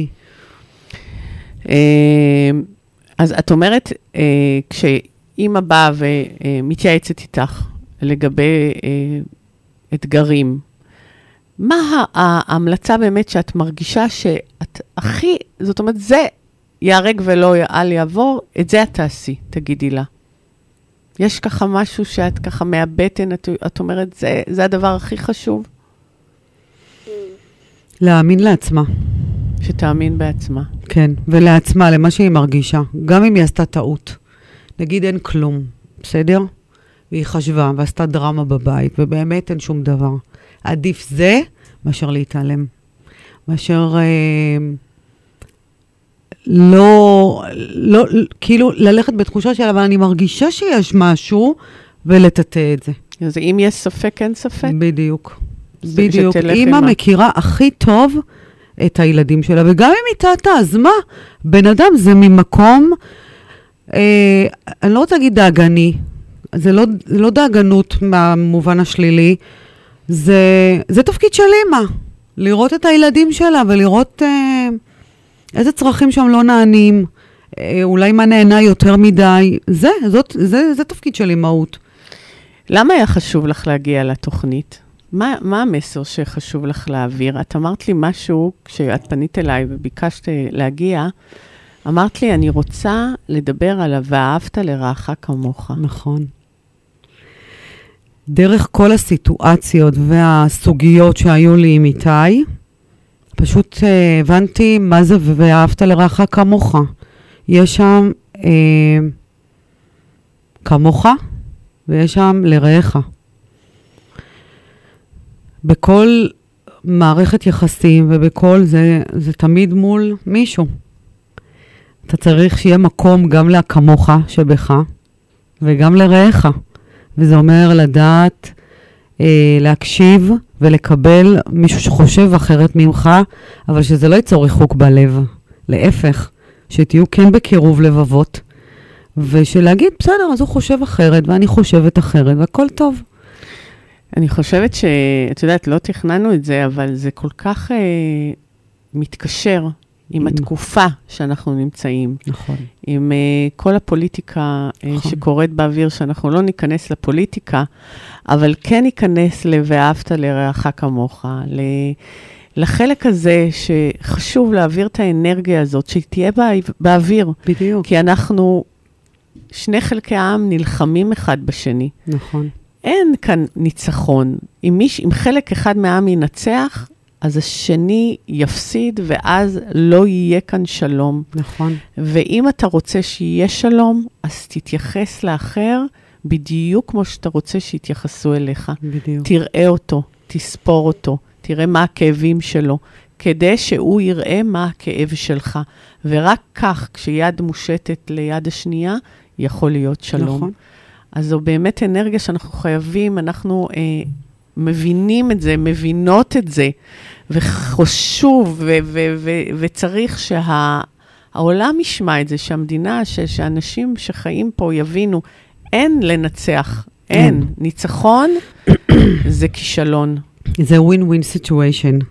אז את אומרת, כשאמא באה ומתייעצת איתך לגבי אתגרים, מה ההמלצה באמת שאת מרגישה שאת הכי, זאת אומרת, זה יארג ולא יעל יעבור, את זה את תעשי, תגידי לה. יש ככה משהו שאת ככה מהבטן, את אומרת, זה הדבר הכי חשוב? להאמין לעצמה. שתאמין בעצמה. כן, ולעצמה, למה שהיא מרגישה. גם אם היא עשתה טעות. נגיד אין כלום, בסדר? והיא חשבה ועשתה דרמה בבית, ובאמת אין שום דבר. עדיף זה, מאשר להתעלם. מאשר לא, כאילו ללכת בתחושה שלה, אבל אני מרגישה שיש משהו, ולטטא את זה. אז אם יש ספק, אין ספק? בדיוק. בדיוק. אמא מכירה הכי טוב את הילדים שלה, וגם אם היא טעתה, אז מה? בן אדם זה ממקום, אני לא רוצה להגיד דאגני, זה לא דאגנות מהמובן השלילי, זה תפקיד של אמא, לראות את הילדים שלה, ולראות איזה צרכים שם לא נענים, אולי מה נהנה יותר מדי, זה תפקיד של אמהות. למה היה חשוב לך להגיע לתוכנית? מה המסר שחשוב לך להעביר? את אמרת לי משהו, כשאת פנית אליי וביקשת להגיע, אמרת לי, אני רוצה לדבר על ואהבת לרעך כמוך. נכון. דרך כל הסיטואציות והסוגיות שהיו לי עם איתי, פשוט הבנתי מה זה ואהבת לרעך כמוך. יש שם כמוך ויש שם לרעך. בכל מערכת יחסים ובכל זה תמיד מול מישהו. אתה צריך שיהיה מקום גם לכמוך שבך וגם לרעך. וזה אומר לדעת להקשיב ולקבל מישהו שחושב אחרת ממך, אבל שזה לא ייצור ריחוק בלב. להפך, שתהיו כן בקירוב לבבות, ושלהגיד, בסדר, אז הוא חושב אחרת, ואני חושבת אחרת, והכל טוב. אני חושבת שאת יודעת, לא תכננו את זה, אבל זה כל כך מתקשר עם התקופה שאנחנו נמצאים. נכון. עם כל הפוליטיקה שקורית באוויר, שאנחנו לא ניכנס לפוליטיקה, אבל כן ניכנס ל"ואהבת לרעך כמוך", לחלק הזה שחשוב להעביר את האנרגיה הזאת, שהיא תהיה באוויר. בדיוק. כי אנחנו, שני חלקי העם נלחמים אחד בשני. נכון. אין כאן ניצחון. אם חלק אחד מהעם ינצח, אז השני יפסיד, ואז לא יהיה כאן שלום. נכון. ואם אתה רוצה שיהיה שלום, אז תתייחס לאחר, בדיוק כמו שאתה רוצה שיתייחסו אליך. בדיוק. תראה אותו, תספור אותו, תראה מה הכאבים שלו, כדי שהוא יראה מה הכאב שלך. ורק כך, כשיד מושטת ליד השנייה, יכול להיות שלום. נכון. אז זו באמת אנרגיה שאנחנו חייבים, אנחנו מבינים את זה, מבינות את זה, וחשוב, וצריך שהעולם ישמע את זה, שהמדינה, שאנשים שחיים פה יבינו, אין לנצח, אין. ניצחון זה כישלון. זה win-win situation.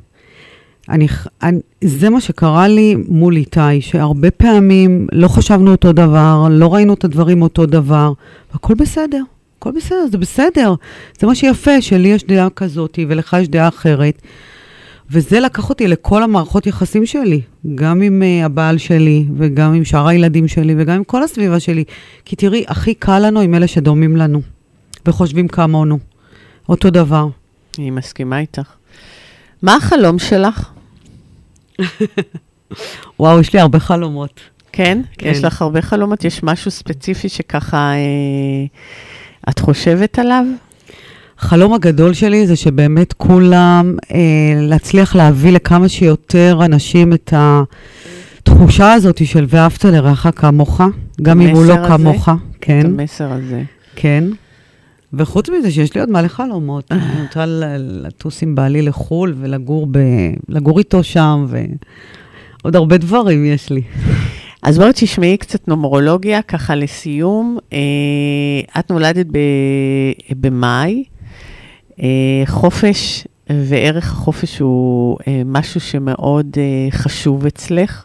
זה מה שקרה לי מול איתי, שהרבה פעמים לא חשבנו אותו דבר, לא ראינו את הדברים אותו דבר, והכל בסדר, הכל בסדר, זה בסדר. זה מה שיפה, שלי יש דעה כזאת, ולך יש דעה אחרת, וזה לקח אותי לכל המערכות יחסים שלי, גם עם הבעל שלי, וגם עם שאר הילדים שלי, וגם עם כל הסביבה שלי, כי תראי, הכי קל לנו עם אלה שדומים לנו, וחושבים כמונו, אותו דבר. היא מסכימה איתך. מה החלום שלך? וואו, יש לי הרבה חלומות. כן? יש לך הרבה חלומות? יש משהו ספציפי שככה את חושבת עליו? החלום הגדול שלי זה שבאמת כולם להצליח להביא לכמה שיותר אנשים את התחושה הזאת של ואהבת לרעך כמוך, גם אם הוא לא כמוך. כן. המסר הזה. כן. וחוץ מזה שיש לי עוד מלא חלומות, אני רוצה לטוס עם בעלי לחול ולגור איתו שם, ועוד הרבה דברים יש לי. אז בואי תשמעי קצת נומרולוגיה, ככה לסיום. את נולדת במאי, חופש וערך החופש הוא משהו שמאוד חשוב אצלך.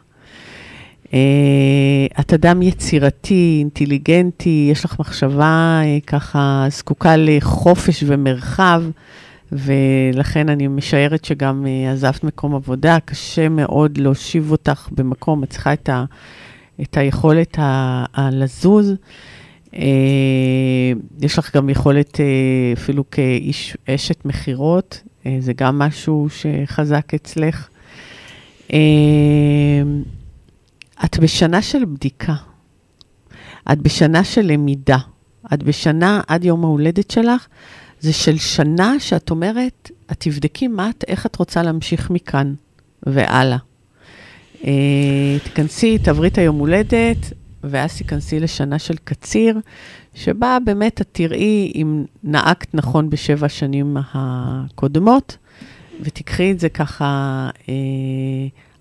את אדם יצירתי, אינטליגנטי, יש לך מחשבה ככה זקוקה לחופש ומרחב, ולכן אני משערת שגם עזבת מקום עבודה, קשה מאוד להושיב אותך במקום, את צריכה את היכולת לזוז, יש לך גם יכולת אפילו כאשת מחירות, זה גם משהו שחזק אצלך. את בשנה של בדיקה, את בשנה של למידה, את בשנה עד יום ההולדת שלך, זה של שנה שאת אומרת, את תבדקי איך את רוצה להמשיך מכאן והלאה. תכנסי, תעברי את היום הולדת, ואז תיכנסי לשנה של קציר, שבה באמת את תראי אם נעקת נכון בשבע השנים הקודמות, ותקחי את זה ככה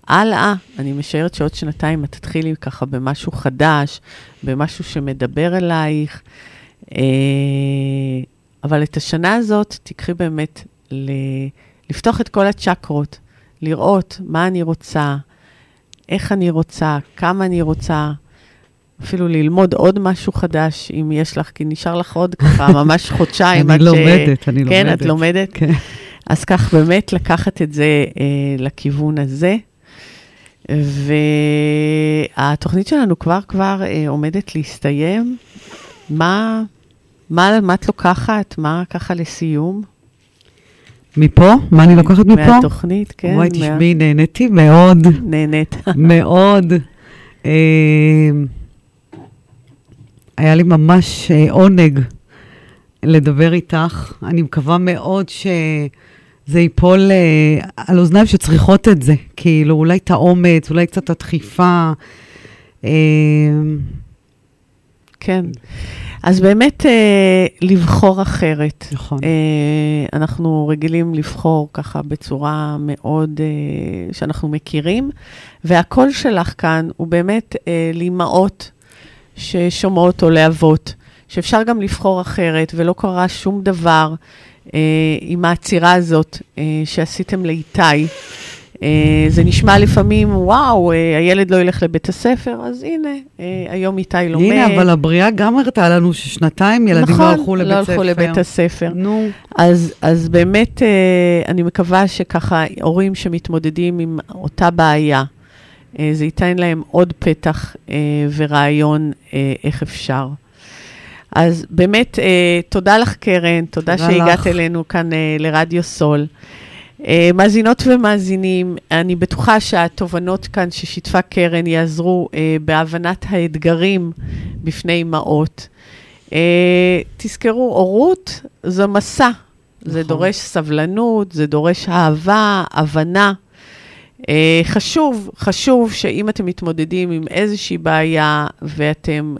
הלאה, אני משערת שעוד שנתיים את תתחילי ככה במשהו חדש, במשהו שמדבר אלייך, אבל את השנה הזאת תקחי באמת לפתוח את כל הצ'קרות, לראות מה אני רוצה, איך אני רוצה, כמה אני רוצה, אפילו ללמוד עוד משהו חדש, אם יש לך, כי נשאר לך עוד ככה ממש חודשיים. אני לומדת. כן, את לומדת. כן. אז כך באמת לקחת את זה לכיוון הזה, והתוכנית שלנו כבר עומדת להסתיים. מה את לוקחת? מה ככה לסיום? מפה? מה אני לוקחת מפה? מהתוכנית, כן. וואי, תשמעי, נהניתי מאוד. נהנית. מאוד. היה לי ממש עונג לדבר איתך. אני מקווה מאוד זה ייפול על אוזניים שצריכות את זה, כאילו אולי את האומץ, אולי קצת הדחיפה. כן, אז באמת לבחור אחרת. נכון. אנחנו רגילים לבחור ככה בצורה מאוד שאנחנו מכירים, והקול שלך כאן הוא באמת לאמאות ששומעות או לאבות, שאפשר גם לבחור אחרת, ולא קרה שום דבר עם העצירה הזאת שעשיתם לאיתי. זה נשמע לפעמים, וואו, הילד לא ילך לבית הספר, אז הנה, היום איתי לומד. הנה, אבל הבריאה גם הרתה לנו ששנתיים ילדים נכון, לא הלכו לבית, לא הלכו לבית הספר. נו. אז באמת, אני מקווה שככה, הורים שמתמודדים עם אותה בעיה, זה ייתן להם עוד פתח ורעיון איך אפשר. אז באמת, תודה לך קרן, תודה שהגעת לך. אלינו כאן לרדיו סול. מאזינות ומאזינים, אני בטוחה שהתובנות כאן ששיתפה קרן יעזרו בהבנת האתגרים בפני אמאות. תזכרו, הורות זה מסע, נכון. זה דורש סבלנות, זה דורש אהבה, הבנה. חשוב שאם אתם מתמודדים עם איזושהי בעיה ואתם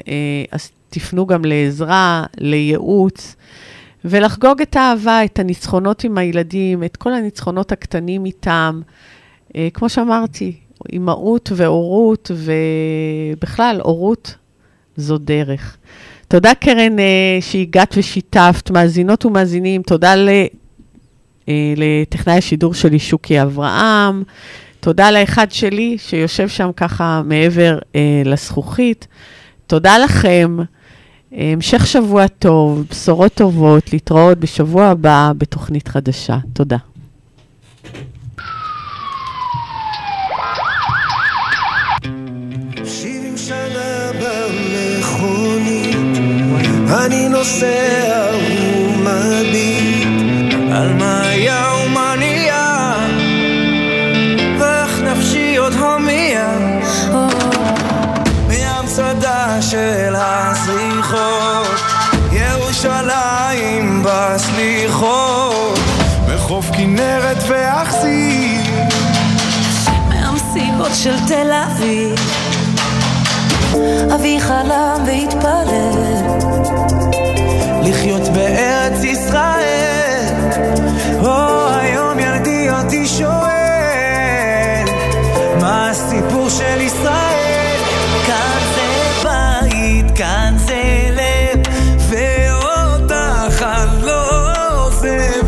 תפנו גם לעזרה, לייעוץ, ולחגוג את האהבה, את הניצחונות עם הילדים, את כל הניצחונות הקטנים איתם, כמו שאמרתי, אמהות והורות, ובכלל, הורות זו דרך. תודה קרן שהגעת ושיתפת, מאזינות ומאזינים, תודה לטכנאי השידור שלי שוקי אברהם, תודה לאחד שלי שיושב שם ככה מעבר לזכוכית, תודה לכם, המשך שבוע טוב, בשורות טובות, להתראות בשבוע הבא בתוכנית חדשה. תודה. אני נוסע ומביט על מה היה ומה נהיה ואיך נפשי עוד הומיה מהמצדה של הסליחות ירושלים בסליחות מחוף כנרת ואכזיב מהמסיבות של תל אביב אבי חלם והתפלל לחיות בארץ ישראל או היום ילדי אותי שואל מה הסיפור של ישראל כאן זה בית, כאן זה לב ואותך לא עוזב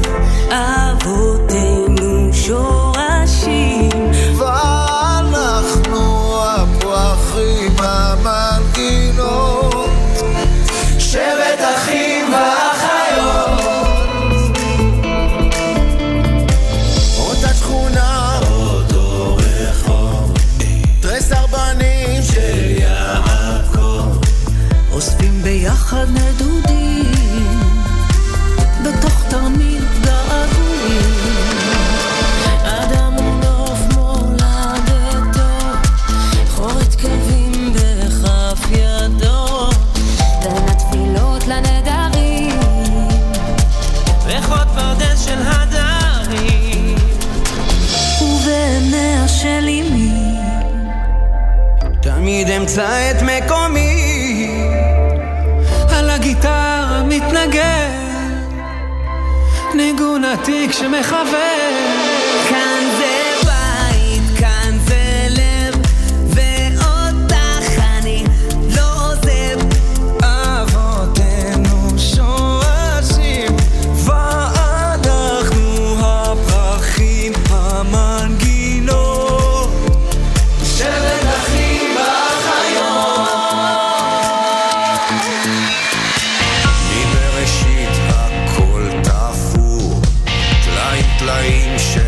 אבותינו שורשים ואנחנו הפרחים המנגינות שבט אחים ביחד נדודים בתוך תרמיל געגועים אדם ונוף מולדתו חורת קווים בכף ידו בין התפילות לנדרים ריחות פרדס של הדרים ובעיניה של אמי תמיד אמצא את מקומי גיטרה מתנגן ניגון עתיק שמחבר כאן זה בית, כאן זה לב ואותך אני לא עוזב אבותינו שורשים ואנחנו הפרחים המנגינות שבט אחים ואחיות Lying, lying, shit.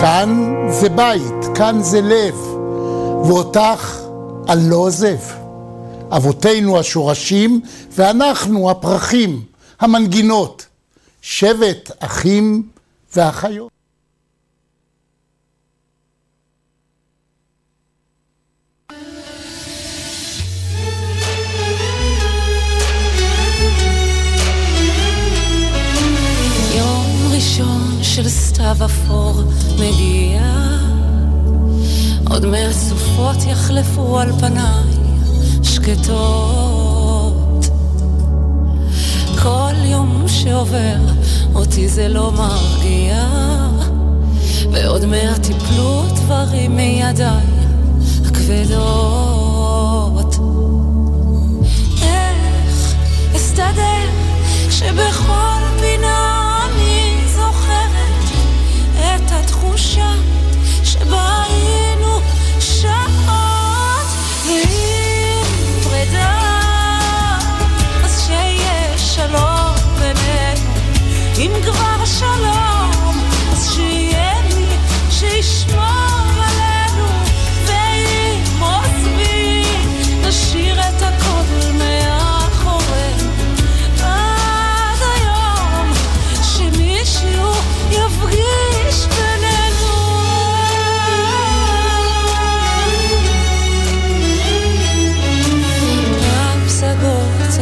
כאן זה בית, כאן זה לב, ואותך אני לא עוזב. אבותינו השורשים ואנחנו הפרחים, המנגינות, שבט אחים ואחיות. של סתיו אפור מגיע, עוד מהסופות יחלפו על פניי שקטות. כל יום שעובר אותי זה לא מרגיע, ועוד מהטיפלו דברים מידיי הכבדות. איך אסתדר שבכל פינה התחושה שבה היינו שעות, ואם פרידה אז שיהיה שלום בינינו, אם כבר שלום אז שיהיה לי שישמור עלינו, ואם עוזבים נשאיר את הכל מאחורינו עד היום שמישהו יפגיש בינינו.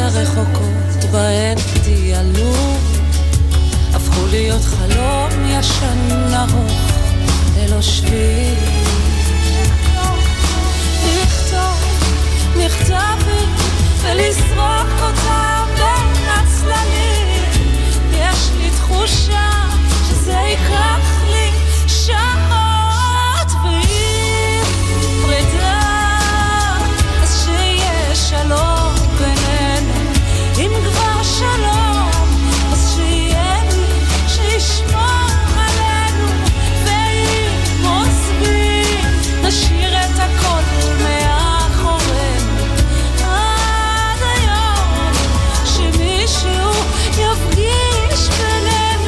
הרחוקות בהן דיאלוג הפכו להיות חלום ישן ארוך ללא שביל. נכתבים ולסרוק אותם בין הצללים, יש לי תחושה שזה ייקח לי שעות, ואם פרידה אז שיהיה שלום שלום, אז שיהיה לי שישמור עלינו, ואם עוזבים נשאיר את הכל מאחורינו עד היום שמישהו יפגיש בינינו.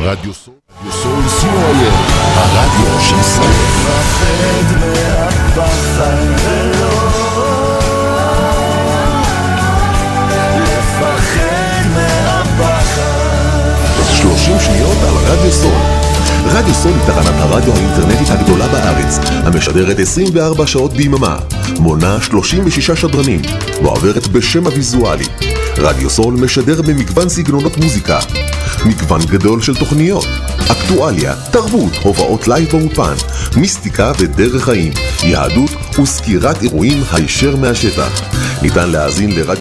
רדיו סול, הרדיו של ישראל. מפחד מהפחד ולא, לפחד מהפחד. 30 שניות על רדיו סול. רדיו סול היא תחנת הרדיו האינטרנטית הגדולה בארץ, המשדרת 24 שעות ביממה, מונה 36 שדרנים, ועוברת בשם הוויזואלי. רדיו סול משדר במגוון סגנונות מוזיקה, מגוון גדול של תוכניות, אקטואליה, תרבות, הובאות לייב באופן, מיסטיקה ודרך חיים, יהדות וסקירת אירועים הישר מהשטח. ניתן להאזין לרדיו